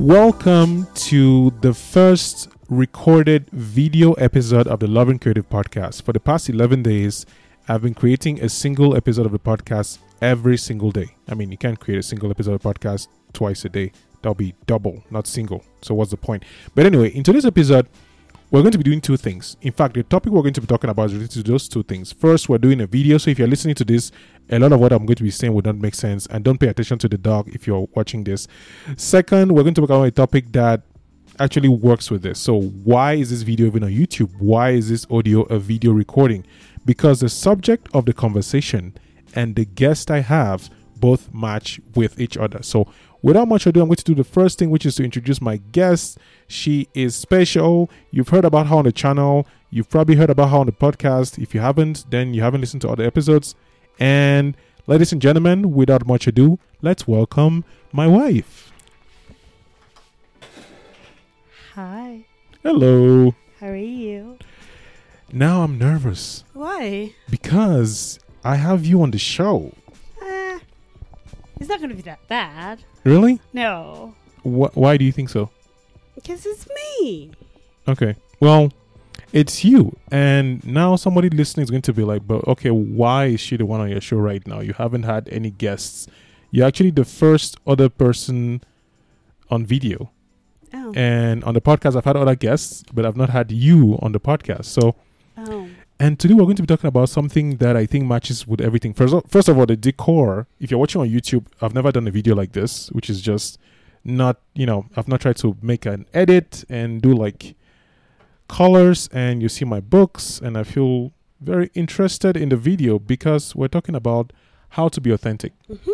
Welcome to the first recorded video episode of the Love and Creative Podcast. For the past 11 days, I've been creating a single episode of the podcast every single day. I mean, you can't create a single episode of the podcast twice a day. That'll be double, not single. So what's the point? But anyway, in today's episode, we're going to be doing two things. In fact, the topic we're going to be talking about is related to those two things. First, we're doing a video. So if you're listening to this, a lot of what I'm going to be saying would not make sense. And don't pay attention to the dog if you're watching this. Second, we're going to talk about a topic that actually works with this. So why is this video even on YouTube? Why is this audio a video recording? Because the subject of the conversation and the guest I have both match with each other. So without much ado, I'm going to do the first thing, which is to introduce my guest. She is special. You've heard about her on the channel. You've probably heard about her on the podcast. If you haven't, then you haven't listened to other episodes. And ladies and gentlemen, without much ado, let's welcome my wife. Hi. Hello. How are you? Now I'm nervous. Why? Because I have you on the show. It's not going to be that bad. Really? No. Why do you think so? Because it's me. Okay. Well, it's you. And now somebody listening is going to be like, but okay, why is she the one on your show right now? You haven't had any guests. You're actually the first other person on video. Oh. And on the podcast, I've had other guests, but I've not had you on the podcast. So. Oh. And today we're going to be talking about something that I think matches with everything. First of all, the decor. If you're watching on YouTube, I've never done a video like this, which is just not, you know, I've not tried to make an edit and do like colors. And you see my books, and I feel very interested in the video because we're talking about how to be authentic. Mm-hmm.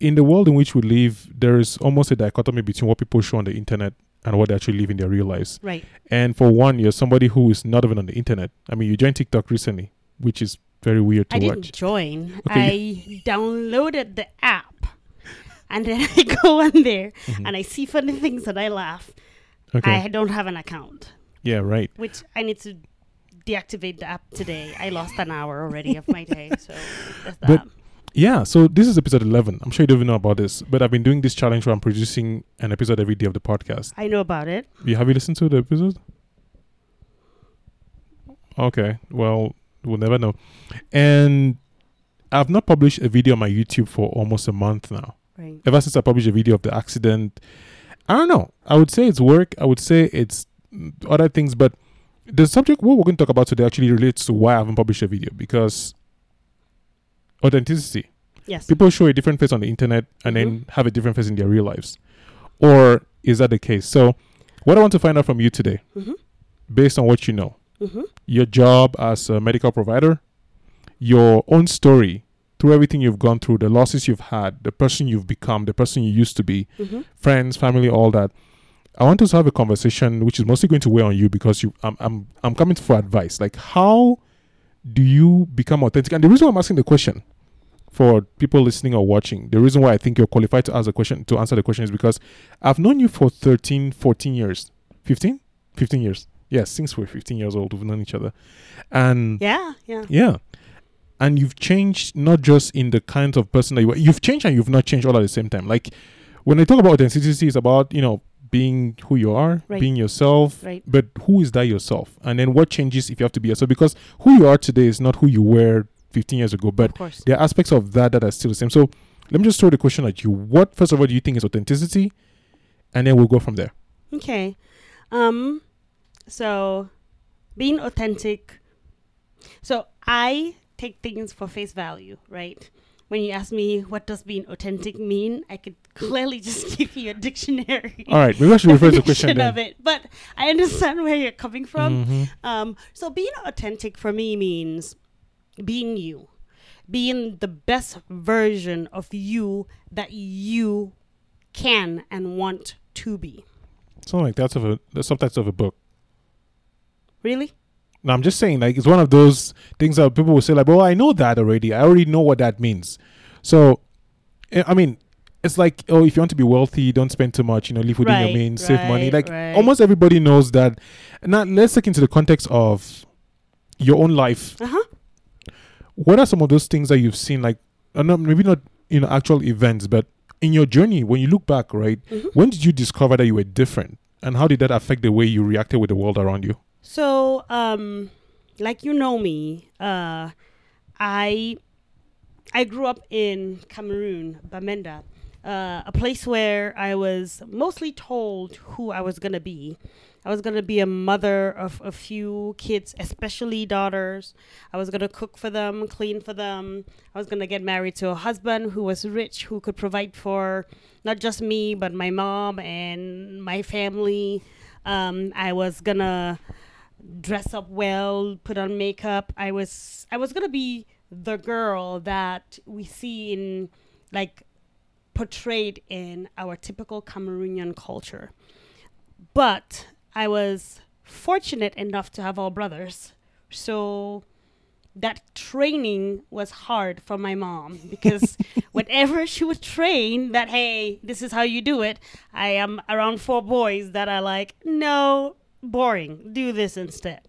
In the world in which we live, there is almost a dichotomy between what people show on the internet and what they actually live in their real lives. Right. And for one, you're somebody who is not even on the internet. I mean, you joined TikTok recently, which is very weird to watch. I didn't join. Okay. I downloaded the app. And then I go on there, mm-hmm. and I see funny things and I laugh. Okay. I don't have an account. Yeah, right. Which I need to deactivate the app today. I lost an hour already of my day. So that's that. But yeah, so this is episode 11. I'm sure you don't even know about this, but I've been doing this challenge where I'm producing an episode every day of the podcast. I know about it. Have you listened to the episode? Okay, well, we'll never know. And I've not published a video on my YouTube for almost a month now. Right. Ever since I published a video of the accident. I don't know. I would say it's work. I would say it's other things, but the subject what we're going to talk about today actually relates to why I haven't published a video, because authenticity. Yes. People show a different face on the internet and mm-hmm. then have a different face in their real lives. Or is that the case? So what I want to find out from you today, mm-hmm. based on what you know, mm-hmm. your job as a medical provider, your own story through everything you've gone through, the losses you've had, the person you've become, the person you used to be, mm-hmm. friends, family, all that. I want us to have a conversation which is mostly going to weigh on you because I'm coming for advice. Like, how do you become authentic? And the reason why I'm asking the question for people listening or watching, the reason why I think you're qualified to ask the question, to answer the question, is because I've known you for 13, 14 years. 15? 15 years. Yeah, since we're 15 years old, we've known each other. And Yeah. And you've changed, not just in the kind of person that you are. You've changed and you've not changed all at the same time. Like, when I talk about authenticity, it's about, you know, being who you are, right. being yourself, right. but who is that yourself? And then what changes if you have to be yourself? Because who you are today is not who you were 15 years ago, but there are aspects of that that are still the same. So let me just throw the question at you. What, first of all, do you think is authenticity? And then we'll go from there. Okay. So being authentic. So I take things for face value, right? When you ask me what does being authentic mean, I could clearly just give you a dictionary. All right, maybe I should refer to the question then. Of it, but I understand where you're coming from. Mm-hmm. So being authentic for me means being you, being the best version of you that you can and want to be. Something like the subtext of a book. Really? No, I'm just saying, like, it's one of those things that people will say, like, well, I know that already. I already know what that means. So, I mean, it's like, oh, if you want to be wealthy, don't spend too much, you know, live within your means, save money. Like, almost everybody knows that. Now, let's look into the context of your own life. Uh-huh. What are some of those things that you've seen, like, maybe not, you know, actual events, but in your journey, when you look back, right, mm-hmm. when did you discover that you were different? And how did that affect the way you reacted with the world around you? So, like, you know me, I grew up in Cameroon, Bamenda, a place where I was mostly told who I was going to be. I was going to be a mother of a few kids, especially daughters. I was going to cook for them, clean for them. I was going to get married to a husband who was rich, who could provide for not just me, but my mom and my family. I was going to dress up well, put on makeup. I was going to be the girl that we see in, like, portrayed in our typical Cameroonian culture. But I was fortunate enough to have all brothers. So that training was hard for my mom, because whenever she would train that, hey, this is how you do it, I am around four boys that are like, no, boring, do this instead.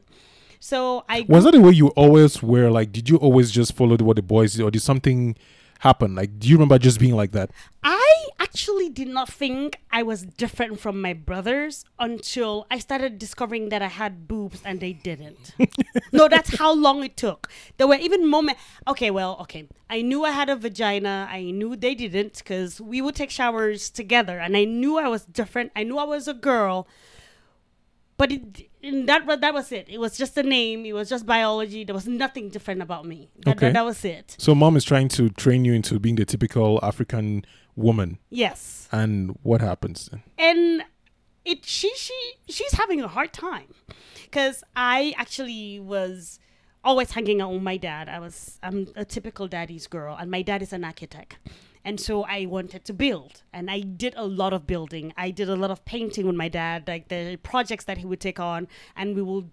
So I... Was that the way you always were? Like, did you always just follow what the boys did, or did something happen? Like, do you remember just being like that? I actually did not think I was different from my brothers until I started discovering that I had boobs and they didn't. No, that's how long it took. There were even moments... Okay. I knew I had a vagina. I knew they didn't, because we would take showers together, and I knew I was different. I knew I was a girl. But that was it. It was just a name. It was just biology. There was nothing different about me. That was it. So mom is trying to train you into being the typical African woman. Yes. And what happens then? And she's having a hard time, because I actually was always hanging out with my dad. I'm a typical daddy's girl, and my dad is an architect. And so I wanted to build, and I did a lot of building. I did a lot of painting with my dad, like the projects that he would take on, and we would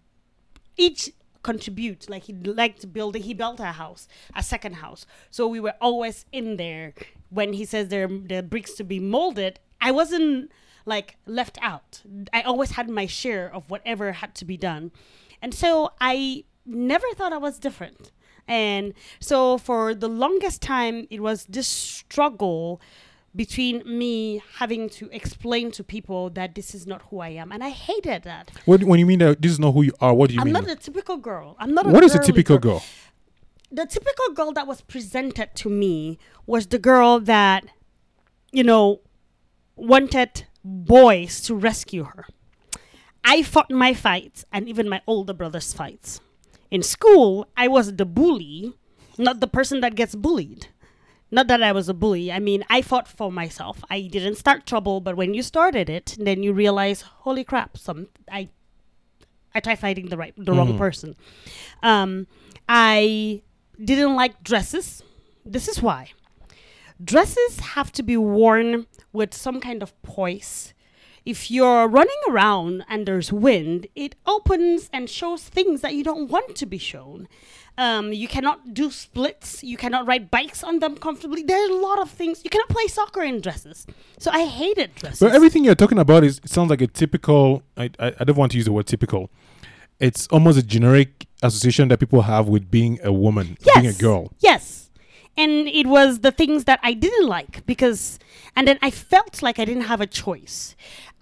each contribute. Like, he liked building. He built a house, a second house. So we were always in there. When he says there are bricks to be molded, I wasn't like left out. I always had my share of whatever had to be done. And so I never thought I was different. And so for the longest time, it was this struggle between me having to explain to people that this is not who I am. And I hated that. When you mean that this is not who you are, what do you mean? I'm not a typical girl. I'm not a girl. What is a typical girl? The typical girl that was presented to me was the girl that, you know, wanted boys to rescue her. I fought my fights, and even my older brother's fights. In school, I was the bully, not the person that gets bullied. Not that I was a bully. I mean, I fought for myself. I didn't start trouble, but when you started it, then you realize, holy crap, I tried fighting the wrong person. I didn't like dresses. This is why. Dresses have to be worn with some kind of poise. If you're running around and there's wind, it opens and shows things that you don't want to be shown. You cannot do splits. You cannot ride bikes on them comfortably. There's a lot of things. You cannot play soccer in dresses. So I hated dresses. But everything you're talking about sounds like a typical... I don't want to use the word typical. It's almost a generic association that people have with being a woman, being a girl. Yes. And it was the things that I didn't like, because... And then I felt like I didn't have a choice.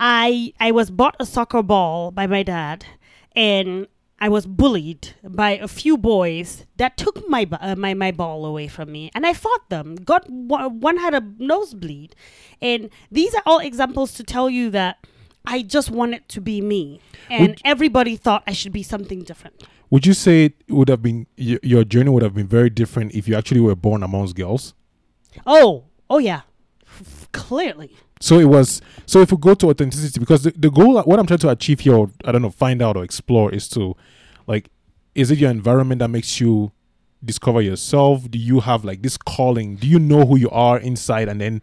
I was bought a soccer ball by my dad, and I was bullied by a few boys that took my ball away from me. And I fought them. One had a nosebleed. And these are all examples to tell you that I just wanted to be me. And everybody thought I should be something different. Would you say it would have been your journey would have been very different if you actually were born amongst girls? Oh yeah. Clearly. So it was. So if we go to authenticity, because the goal, what I'm trying to achieve here, or, I don't know, find out or explore, is to, like, is it your environment that makes you discover yourself? Do you have like this calling? Do you know who you are inside, and then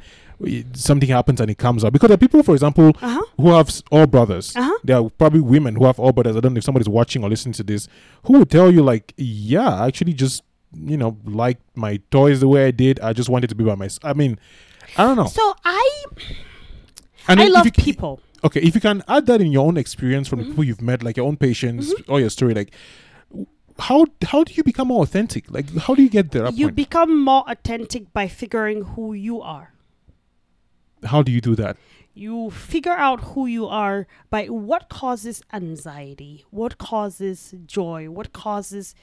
something happens and it comes out? Because there are people, for example, who have all brothers. There are probably women who have all brothers. I don't know if somebody's watching or listening to this, who would tell you like, yeah, I actually just, you know, liked my toys the way I did. I just wanted to be by myself. I mean, I don't know. So I love people. Okay, if you can add that in your own experience from the people you've met, like your own patients or your story, like how do you become more authentic? Like, how do you get there? You become more authentic by figuring who you are. How do you do that? You figure out who you are by what causes anxiety, what causes joy, what causes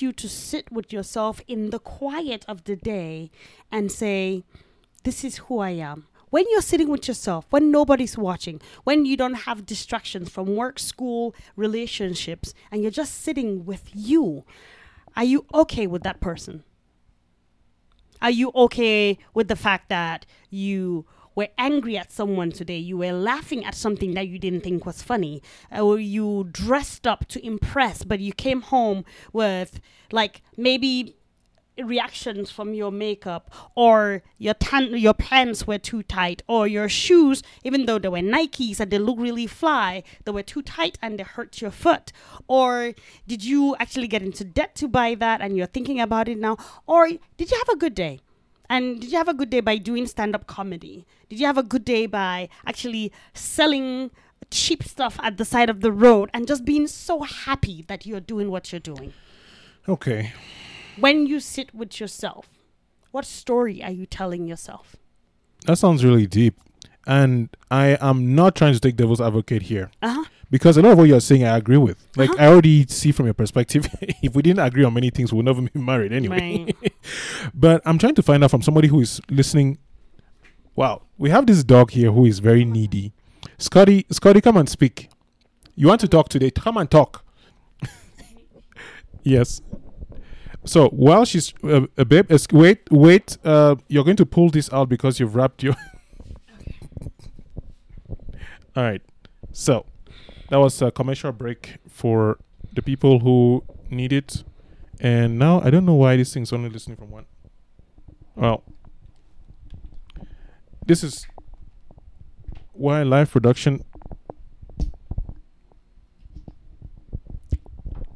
you to sit with yourself in the quiet of the day and say, this is who I am. When you're sitting with yourself, when nobody's watching, when you don't have distractions from work, school, relationships, and you're just sitting with you, are you okay with that person? Are you okay with the fact that you were angry at someone today? You were laughing at something that you didn't think was funny. Or you dressed up to impress, but you came home with like maybe reactions from your makeup, or your pants were too tight, or your shoes, even though they were Nikes and they look really fly, they were too tight and they hurt your foot. Or did you actually get into debt to buy that and you're thinking about it now? Or did you have a good day? And did you have a good day by doing stand-up comedy? Did you have a good day by actually selling cheap stuff at the side of the road and just being so happy that you're doing what you're doing? Okay. When you sit with yourself, what story are you telling yourself? That sounds really deep. And I am not trying to take devil's advocate here. Uh-huh. Because a lot of what you're saying, I agree with. Like, uh-huh. I already see from your perspective, if we didn't agree on many things, we'll never be married anyway. Right. But I'm trying to find out from somebody who is listening. Wow. We have this dog here who is very needy. Scotty, come and speak. You want to talk today? Come and talk. Yes. So while she's babe, wait. You're going to pull this out because you've wrapped your. All right. So that was a commercial break for the people who need it. And now I don't know why this thing's only listening from one. Well, this is why live production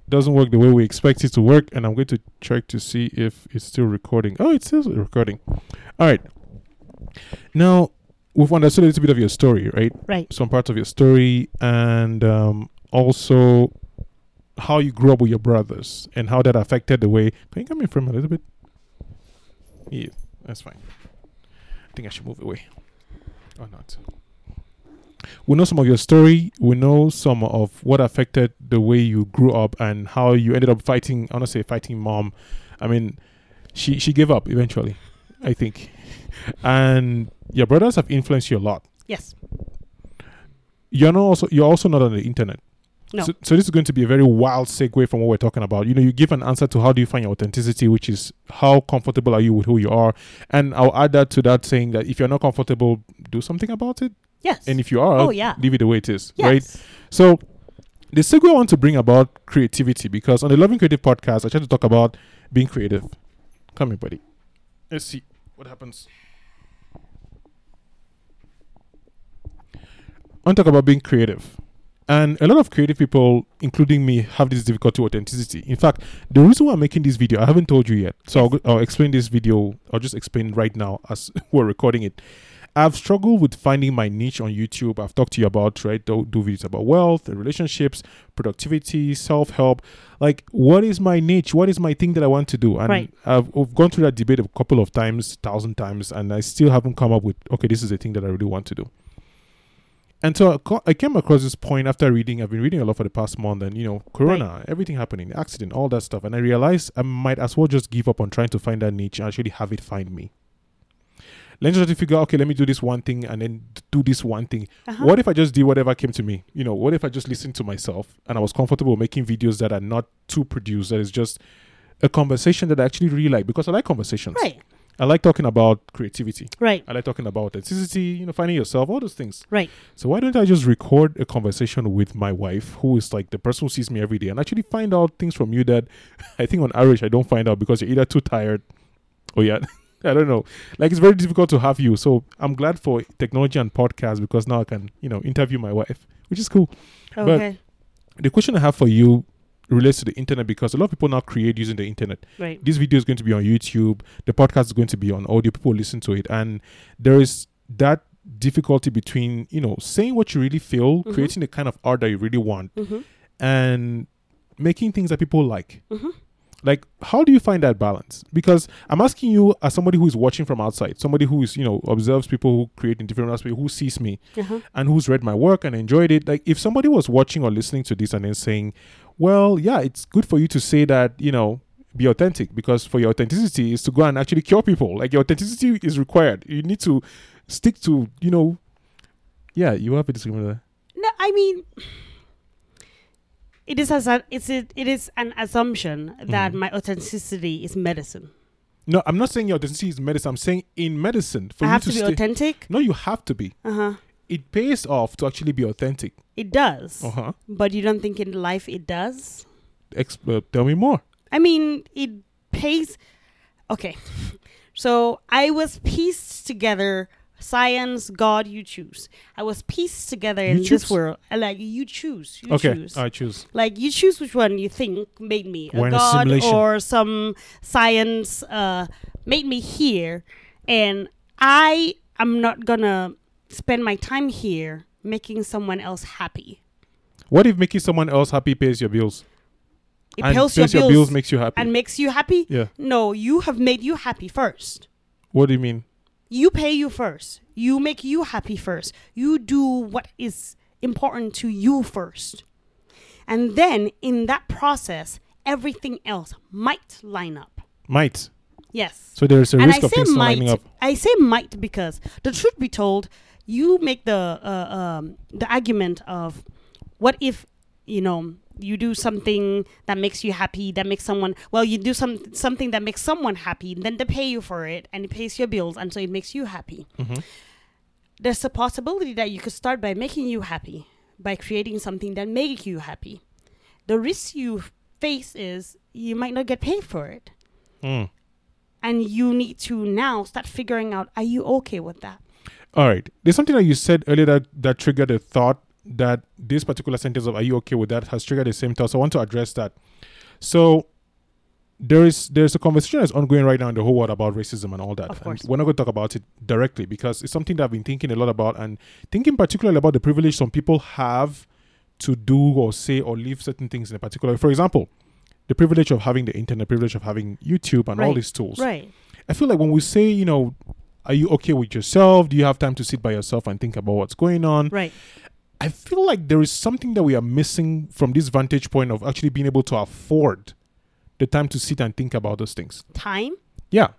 doesn't work the way we expect it to work, and I'm going to check to see if it's still recording. Oh, it's still recording. All right. Now, we've understood a little bit of your story, right? Right. Some parts of your story, and also how you grew up with your brothers and how that affected the way. Can you come in frame a little bit? Yeah, that's fine. I think I should move away. Or not. We know some of your story. We know some of what affected the way you grew up and how you ended up fighting. I want to say fighting mom. I mean, she gave up eventually, I think. And your brothers have influenced you a lot. Yes. You're also not on the internet. No. So this is going to be a very wild segue from what we're talking about. You know, you give an answer to how do you find your authenticity, which is how comfortable are you with who you are. And I'll add that to that, saying that if you're not comfortable, do something about it. Yes. And if you are, leave it the way it is, yes. Right? So the segue I want to bring about creativity, because on the Love and Creative podcast, I try to talk about being creative. Come here, buddy. Let's see what happens. I want to talk about being creative. And a lot of creative people, including me, have this difficulty with authenticity. In fact, the reason why I'm making this video, I haven't told you yet. So I'll explain this video. I'll just explain right now as we're recording it. I've struggled with finding my niche on YouTube. I've talked to you about, right? Do videos about wealth, relationships, productivity, self-help. Like, what is my niche? What is my thing that I want to do? And right. I've gone through that debate a couple of times, 1,000 times, and I still haven't come up with, okay, this is the thing that I really want to do. And so I came across this point after reading. I've been reading a lot for the past month, and, you know, Corona, right. Everything happening, the accident, all that stuff. And I realized I might as well just give up on trying to find that niche and actually have it find me. Let's try to figure out, okay, let me do this one thing and then do this one thing. Uh-huh. What if I just did whatever came to me? You know, what if I just listened to myself and I was comfortable making videos that are not too produced, that is just a conversation that I actually really like, because I like conversations. Right. I like talking about creativity. Right. I like talking about authenticity, you know, finding yourself, all those things. Right. So why don't I just record a conversation with my wife, who is like the person who sees me every day, and actually find out things from you that I think on average I don't find out because you're either too tired or you're... I don't know. Like, it's very difficult to have you. So I'm glad for technology and podcasts, because now I can, you know, interview my wife, which is cool. Okay. But the question I have for you relates to the internet, because a lot of people now create using the internet. Right. This video is going to be on YouTube. The podcast is going to be on audio. People listen to it. And there is that difficulty between, you know, saying what you really feel, mm-hmm. creating the kind of art that you really want, mm-hmm. and making things that people like. Mm-hmm. Like, how do you find that balance? Because I'm asking you as somebody who is watching from outside, somebody who is, you know, observes people who create in different aspects, who sees me and who's read my work and enjoyed it. Like, if somebody was watching or listening to this and then saying, well, yeah, it's good for you to say that, you know, be authentic, because for your authenticity is to go and actually cure people. Like, your authenticity is required. You need to stick to, you know, yeah, you have to disagree with that. No, I mean... It is an assumption that my authenticity is medicine. No, I'm not saying your authenticity is medicine. I'm saying in medicine, for I you have to be authentic. No, you have to be. It pays off to actually be authentic. It does. But you don't think in life it does? Tell me more. I mean, it pays. Okay, so I was pieced together. Science, God, you choose. I was pieced together in this world. Like, you choose. You choose. I choose. Like, you choose which one you think made me. We're a God or some science made me here. And I am not going to spend my time here making someone else happy. What if making someone else happy pays your bills? It pays your bills, makes you happy. And makes you happy? Yeah. No, you have made you happy first. What do you mean? You pay you first. You make you happy first. You do what is important to you first. And then in that process, everything else might line up. Might? Yes. So there's a risk of things not lining up. I say might because the truth be told, you make the argument of what if, you know, you do something that makes you happy, that makes someone... Well, you do something that makes someone happy, and then they pay you for it, and it pays your bills, and so it makes you happy. Mm-hmm. There's a possibility that you could start by making you happy, by creating something that makes you happy. The risk you face is you might not get paid for it. Mm. And you need to now start figuring out, are you okay with that? All right. There's something that you said earlier that triggered a thought, that this particular sentence of "Are you okay with that?" has triggered the same thoughts. So I want to address that. So there's a conversation that's ongoing right now in the whole world about racism and all that. Of course. And we're not going to talk about it directly because it's something that I've been thinking a lot about, and thinking particularly about the privilege some people have to do or say or leave certain things in a particular. For example, the privilege of having the internet, privilege of having YouTube and all these tools. Right. I feel like when we say, you know, are you okay with yourself? Do you have time to sit by yourself and think about what's going on? Right. I feel like there is something that we are missing from this vantage point of actually being able to afford the time to sit and think about those things. Time? Yeah.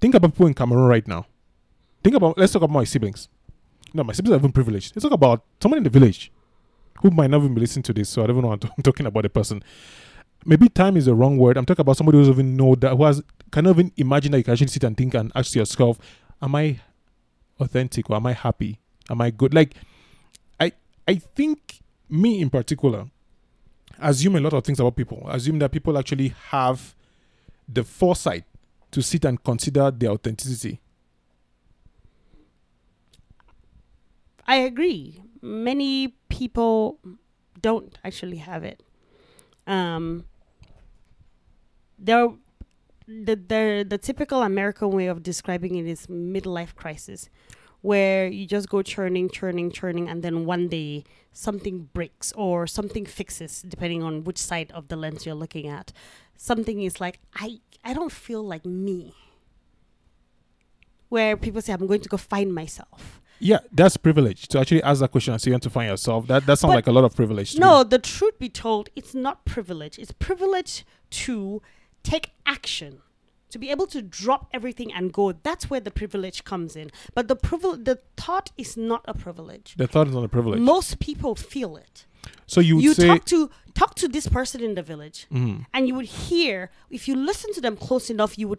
Think about people in Cameroon right now. Let's talk about my siblings. No, my siblings are even privileged. Let's talk about someone in the village who might not even be listening to this, so I don't even know I'm talking about a person. Maybe time is the wrong word. I'm talking about somebody who doesn't even know that, who cannot even imagine that you can actually sit and think and ask yourself, am I authentic or am I happy? Am I good? Like, I think me in particular assume a lot of things about people. Assume that people actually have the foresight to sit and consider their authenticity. I agree. Many people don't actually have it. The typical American way of describing it is midlife crisis, where you just go churning, and then one day something breaks or something fixes, depending on which side of the lens you're looking at. Something is like, I don't feel like me. Where people say, I'm going to go find myself. Yeah, that's privilege. To actually ask that question and say you want to find yourself, that sounds like a lot of privilege to me. No, the truth be told, it's not privilege. It's privilege to take action. To be able to drop everything and go, that's where the privilege comes in. But the thought is not a privilege. The thought is not a privilege. Most people feel it. So you say... talk to this person in the village, and you would hear, if you listen to them close enough, you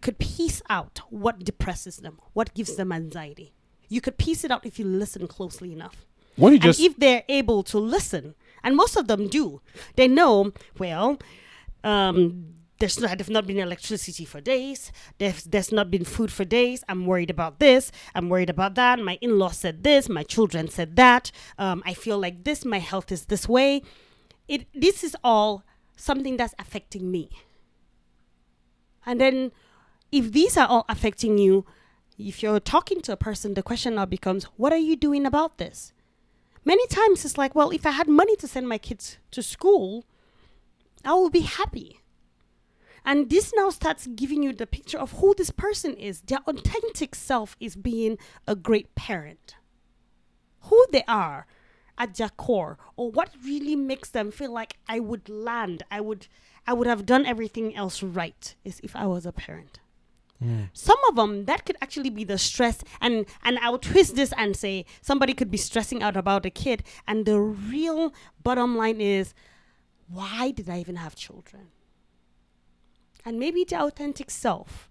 could piece out what depresses them, what gives them anxiety. You could piece it out if you listen closely enough. If they're able to listen, and most of them do, they know, well... There's not been electricity for days. There's not been food for days. I'm worried about this. I'm worried about that. My in-laws said this. My children said that. I feel like this. My health is this way. This is all something that's affecting me. And then if these are all affecting you, if you're talking to a person, the question now becomes, what are you doing about this? Many times it's like, well, if I had money to send my kids to school, I would be happy. And this now starts giving you the picture of who this person is. Their authentic self is being a great parent. Who they are at their core, or what really makes them feel like I would land, I would have done everything else right, is if I was a parent. Mm. Some of them, that could actually be the stress, and I'll twist this and say somebody could be stressing out about a kid, and the real bottom line is, why did I even have children? And maybe the authentic self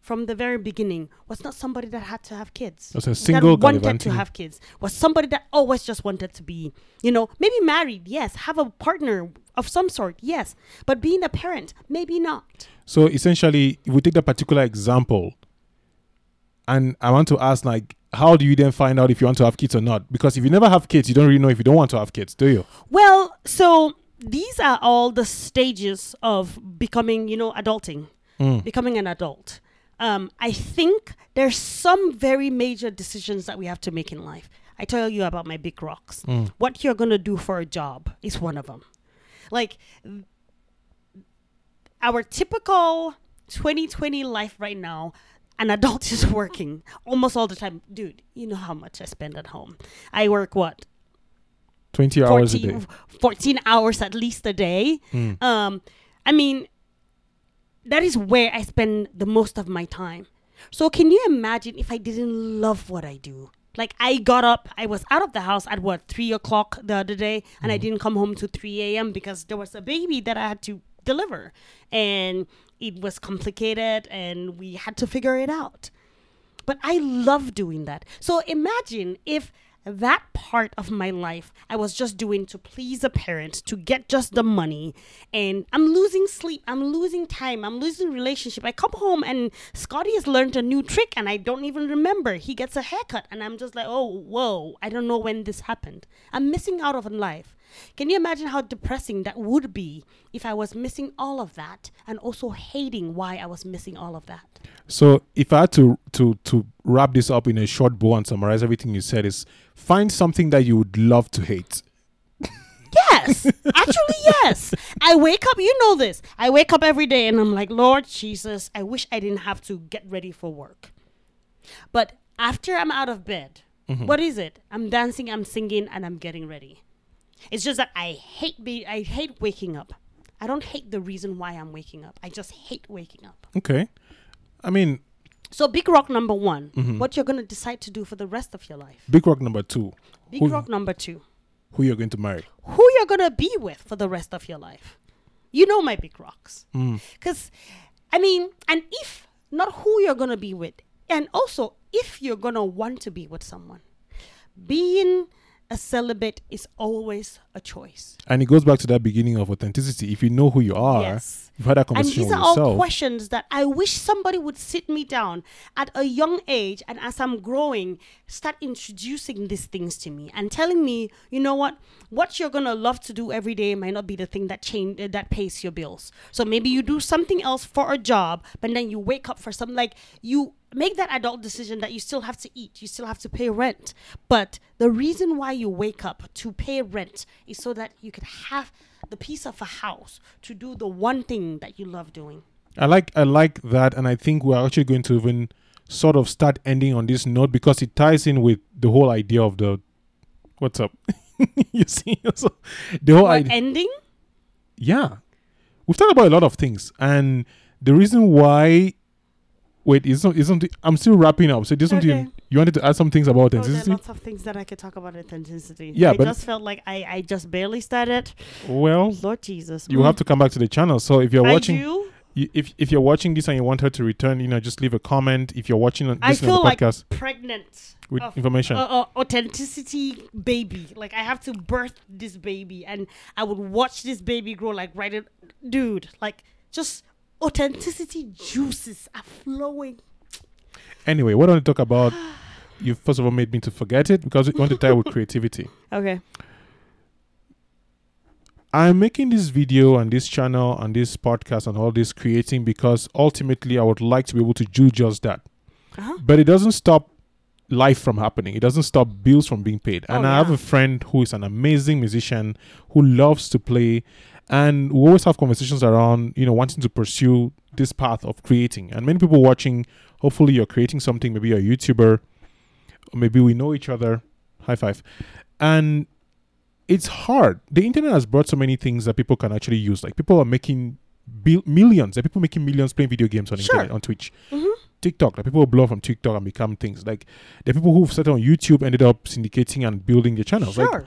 from the very beginning was not somebody that had to have kids, was a single that wanted to have kids, was somebody that always just wanted to be, maybe married, yes, have a partner of some sort, yes, but being a parent, maybe not. So essentially, if we take that particular example, and I want to ask, how do you then find out if you want to have kids or not? Because if you never have kids, you don't really know if you don't want to have kids, do you? Well, so these are all the stages of becoming, adulting, becoming an adult. I think there's some very major decisions that we have to make in life. I tell you about my big rocks. What you're going to do for a job is one of them. Our typical 2020 life right now, an adult is working almost all the time. Dude, you know how much I spend at home. I work 14 hours at least a day. That is where I spend the most of my time. So can you imagine if I didn't love what I do? I got up, I was out of the house at 3:00 the other day, and I didn't come home till 3 a.m. because there was a baby that I had to deliver. And it was complicated, and we had to figure it out. But I love doing that. So imagine if that part of my life I was just doing to please a parent, to get just the money, and I'm losing sleep, I'm losing time, I'm losing relationship. I come home and Scotty has learned a new trick and I don't even remember. He gets a haircut and I'm just like, oh, whoa, I don't know when this happened. I'm missing out on life. Can you imagine how depressing that would be if I was missing all of that and also hating why I was missing all of that? So if I had to wrap this up in a short bow and summarize everything you said, is find something that you would love to hate. Yes. Actually, yes. I wake up, you know this. I wake up every day and I'm like, Lord Jesus, I wish I didn't have to get ready for work. But after I'm out of bed, what is it? I'm dancing, I'm singing, and I'm getting ready. It's just that I hate waking up. I don't hate the reason why I'm waking up. I just hate waking up. Okay. So big rock number one, what you're going to decide to do for the rest of your life. Big rock number two. Who you're going to marry. Who you're going to be with for the rest of your life. You know my big rocks. Because, and if not who you're going to be with, and also if you're going to want to be with someone, being a celibate is always a choice. And it goes back to that beginning of authenticity. If you know who you are, you've had that conversation with yourself. And these are all questions that I wish somebody would sit me down at a young age, and as I'm growing, start introducing these things to me and telling me, you know what you're going to love to do every day might not be the thing that pays your bills. So maybe you do something else for a job, but then you wake up for something you make that adult decision that you still have to eat, you still have to pay rent. But the reason why you wake up to pay rent is so that you could have the peace of a house to do the one thing that you love doing. I like that, and I think we're actually going to even sort of start ending on this note because it ties in with the whole idea of the what's up. You see, so the whole idea ending? Yeah. We've talked about a lot of things, and the reason why I'm still wrapping up. So this one, you wanted to add some things about authenticity? There are lots of things that I could talk about authenticity. Yeah, I just felt like I just barely started. Well, Lord Jesus, you have to come back to the channel. So if you're watching, if you're watching this and you want her to return, just leave a comment. If you're watching this podcast, I feel pregnant with information. Authenticity baby. I have to birth this baby, and I would watch this baby grow. Authenticity juices are flowing. Anyway, what I want to talk about, you first of all made me to forget it because we want to tie with creativity. Okay. I'm making this video and this channel and this podcast and all this creating because ultimately I would like to be able to do just that. Uh-huh. But it doesn't stop life from happening. It doesn't stop bills from being paid. And I have a friend who is an amazing musician who loves to play. And we always have conversations around, you know, wanting to pursue this path of creating. And many people watching, hopefully you're creating something. Maybe you're a YouTuber. Or maybe we know each other. High five. And it's hard. The internet has brought so many things that people can actually use. Like people are making millions. There are people making millions playing video games on internet, on Twitch. Mm-hmm. TikTok. Like people who blow up from TikTok and become things. Like the people who've started on YouTube ended up syndicating and building their channels. Sure. Like,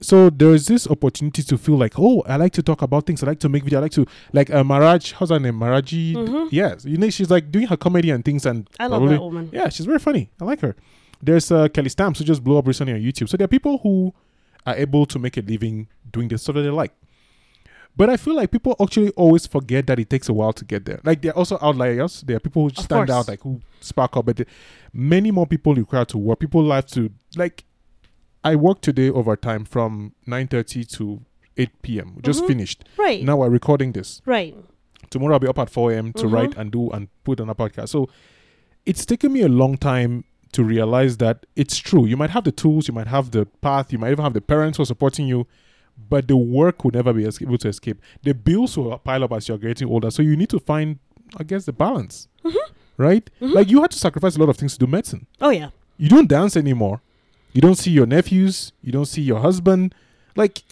so there is this opportunity to feel like, oh, I like to talk about things. I like to make video. I like to, like Maraji, how's her name? Maraji. Mm-hmm. Yes. You know, she's like doing her comedy and things. And I love that woman. Yeah, she's very funny. I like her. There's Kelly Stamps who just blew up recently on YouTube. So there are people who are able to make a living doing the stuff that they like. But I feel like people actually always forget that it takes a while to get there. Like, there are also outliers. There are people who stand out, like, who spark up. But many more people require to work. People have to, like, I work today overtime from 9:30 to 8 p.m. Just finished. Right. Now we're recording this. Right. Tomorrow I'll be up at 4 a.m. to write and do and put on a podcast. So it's taken me a long time to realize that it's true. You might have the tools. You might have the path. You might even have the parents who are supporting you. But the work will never be able to escape. The bills will pile up as you're getting older. So you need to find, I guess, the balance. Mm-hmm. Right? Mm-hmm. Like, you had to sacrifice a lot of things to do medicine. Oh, yeah. You don't dance anymore. You don't see your nephews. You don't see your husband. Like,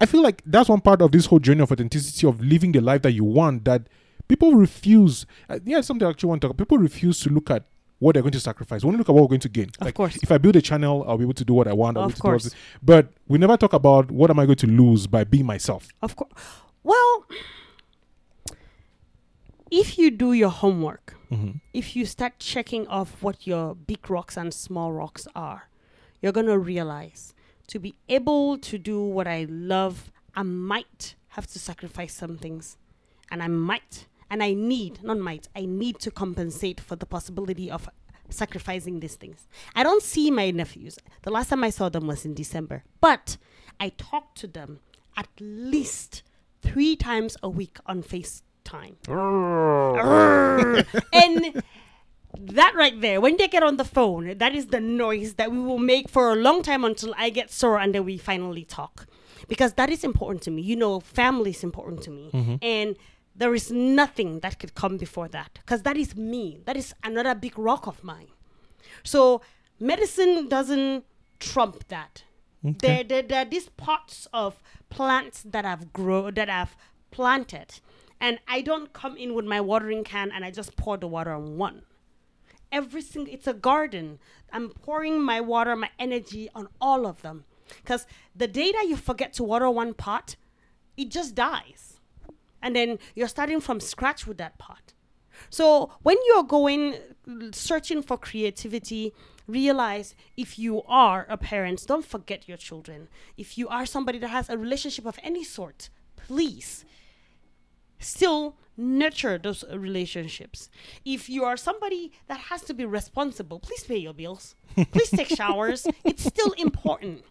I feel like that's one part of this whole journey of authenticity, of living the life that you want, that people refuse. Yeah, something I actually want to talk about. People refuse to look at what they're going to sacrifice. We only look at what we're going to gain. Of course. If I build a channel, I'll be able to do what I want. Of course. But we never talk about what am I going to lose by being myself. Of course. Well, if you do your homework, if you start checking off what your big rocks and small rocks are, you're going to realize to be able to do what I love, I might have to sacrifice some things. And I might. And I need, not might, I need to compensate for the possibility of sacrificing these things. I don't see my nephews. The last time I saw them was in December. But I talk to them at least 3 times a week on FaceTime. And that right there, when they get on the phone, that is the noise that we will make for a long time until I get sore and then we finally talk. Because that is important to me. You know, family is important to me. Mm-hmm. And there is nothing that could come before that, because that is me. That is another big rock of mine. So medicine doesn't trump that. Okay. There are these pots of plants that I've grown, that I've planted, and I don't come in with my watering can and I just pour the water on one. It's a garden. I'm pouring my water, my energy on all of them, because the day that you forget to water one pot, it just dies. And then you're starting from scratch with that part. So when you're going searching for creativity, realize if you are a parent, don't forget your children. If you are somebody that has a relationship of any sort, please still nurture those relationships. If you are somebody that has to be responsible, please pay your bills. Please take showers. It's still important.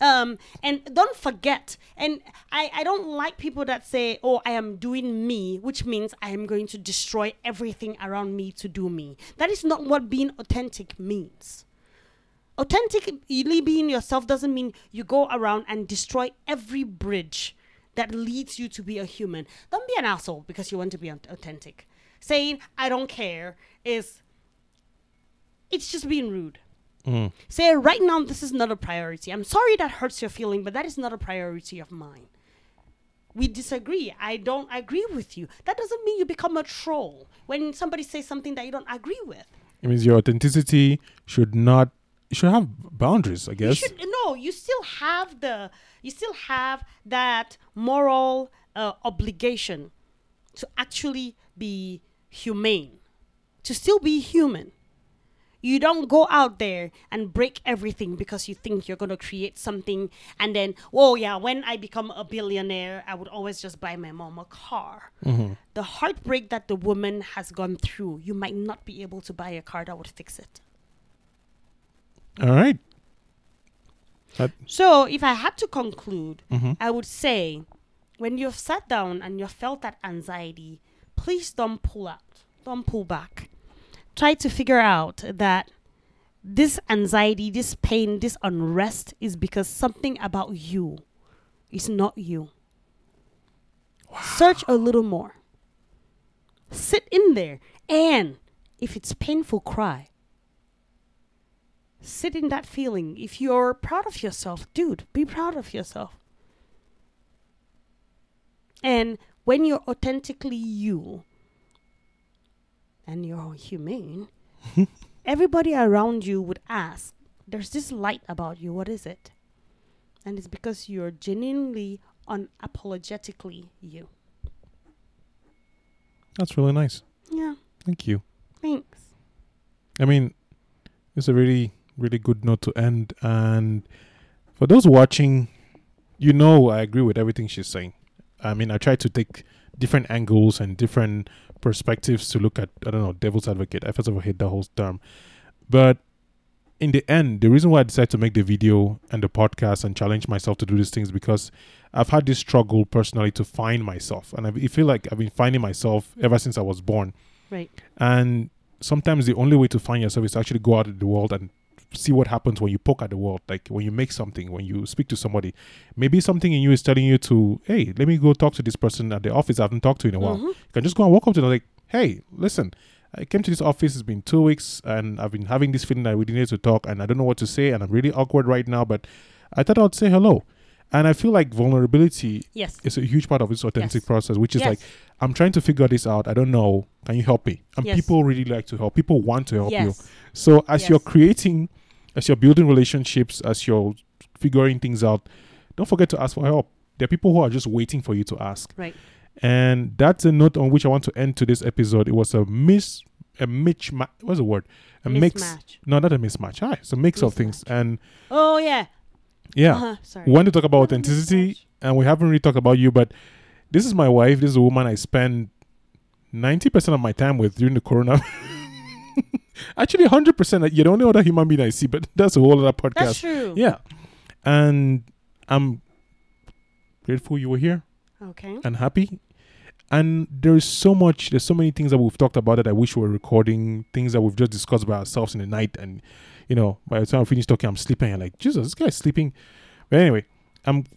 And don't forget, and I don't like people that say, oh, I am doing me, which means I am going to destroy everything around me to do me. That is not what being authentic means. Authentically being yourself doesn't mean you go around and destroy every bridge that leads you to be a human. Don't be an asshole because you want to be authentic. Saying, I don't care, it's just being rude. Mm. Say, right now, this is not a priority. I'm sorry that hurts your feeling, but that is not a priority of mine. We disagree. I don't agree with you. That doesn't mean you become a troll when somebody says something that you don't agree with. It means your authenticity should have boundaries, I guess. You still have that moral obligation to actually be humane, to still be human. You don't go out there and break everything because you think you're going to create something. And then, oh, yeah, when I become a billionaire, I would always just buy my mom a car. Mm-hmm. The heartbreak that the woman has gone through, you might not be able to buy a car that would fix it. All right. So if I had to conclude, I would say when you've sat down and you've felt that anxiety, please don't pull out. Don't pull back. Try to figure out that this anxiety, this pain, this unrest is because something about you is not you. Wow. Search a little more. Sit in there. And if it's painful, cry. Sit in that feeling. If you're proud of yourself, dude, be proud of yourself. And when you're authentically you, and you're humane, everybody around you would ask, there's this light about you, what is it? And it's because you're genuinely, unapologetically you. That's really nice. Yeah. Thank you. Thanks. I mean, it's a really, really good note to end. And for those watching, you know, I agree with everything she's saying. I mean, I try to take different angles and different perspectives to look at, I don't know, devil's advocate. I first of all hate that whole term. But in the end, the reason why I decided to make the video and the podcast and challenge myself to do these things, because I've had this struggle personally to find myself. And I feel like I've been finding myself ever since I was born. Right. And sometimes the only way to find yourself is to actually go out in the world and see what happens when you poke at the world, like when you make something, when you speak to somebody. Maybe something in you is telling you to, hey, let me go talk to this person at the office I haven't talked to in a while. You can just go and walk up to them like, hey, listen, I came to this office, it's been 2 weeks and I've been having this feeling that we need to talk and I don't know what to say and I'm really awkward right now, but I thought I'd say hello. And I feel like vulnerability is a huge part of this authentic process, which is like, I'm trying to figure this out. I don't know. Can you help me? And people really like to help. People want to help you. So as you're creating, as you're building relationships, as you're figuring things out, don't forget to ask for help. There are people who are just waiting for you to ask. Right. And that's a note on which I want to end today's episode. It was a mismatch. Ah, it's a mix of things. And we want to talk about authenticity, and we haven't really talked about you, but this is my wife. This is a woman I spend 90% of my time with during the corona. Actually, 100%. You're the only other human being I see, but that's a whole other podcast. That's true. Yeah. And I'm grateful you were here. Okay. And happy. And there's so many things that we've talked about that I wish we were recording, things that we've just discussed by ourselves in the night. And, you know, by the time I finish talking, I'm sleeping. I'm like, Jesus, this guy's sleeping. But anyway,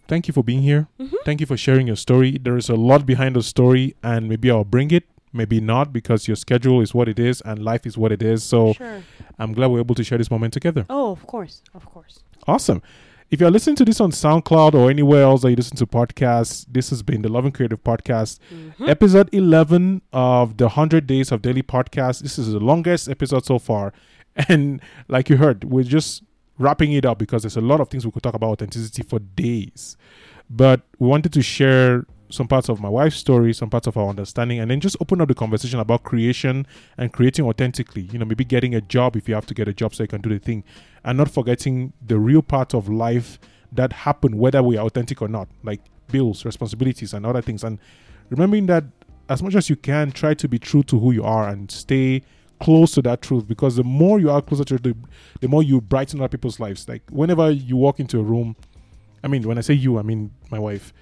thank you for being here. Mm-hmm. Thank you for sharing your story. There is a lot behind the story, and maybe I'll bring it, maybe not, because your schedule is what it is and life is what it is. So sure. I'm glad we're able to share this moment together. Oh, of course. Of course. Awesome. If you're listening to this on SoundCloud or anywhere else that you listen to podcasts, this has been the Love and Creative Podcast, episode 11 of the 100 Days of Daily Podcast. This is the longest episode so far. And like you heard, we're just wrapping it up because there's a lot of things we could talk about authenticity for days. But we wanted to share some parts of my wife's story, some parts of our understanding, and then just open up the conversation about creation and creating authentically. You know, maybe getting a job if you have to get a job so you can do the thing. And not forgetting the real part of life that happen, whether we are authentic or not, like bills, responsibilities, and other things. And remembering that as much as you can, try to be true to who you are and stay close to that truth, because the more you are closer to the more you brighten other people's lives. Like whenever you walk into a room, I mean, when I say you, I mean my wife,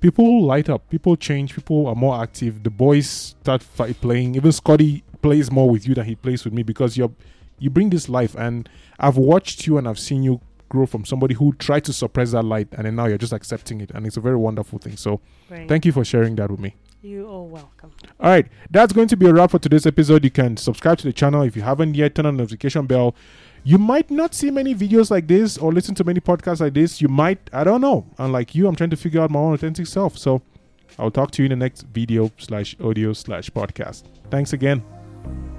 people light up, people change, people are more active. The boys start playing. Even Scotty plays more with you than he plays with me because you bring this life, and I've watched you and I've seen you grow from somebody who tried to suppress that light, and then now you're just accepting it, and it's a very wonderful thing. So thank you for sharing that with me. You are welcome. All right, that's going to be a wrap for today's episode. You can subscribe to the channel if you haven't yet. Turn on the notification bell. You might not see many videos like this or listen to many podcasts like this. You might, I don't know. And like you, I'm trying to figure out my own authentic self. So I'll talk to you in the next video /audio/podcast. Thanks again.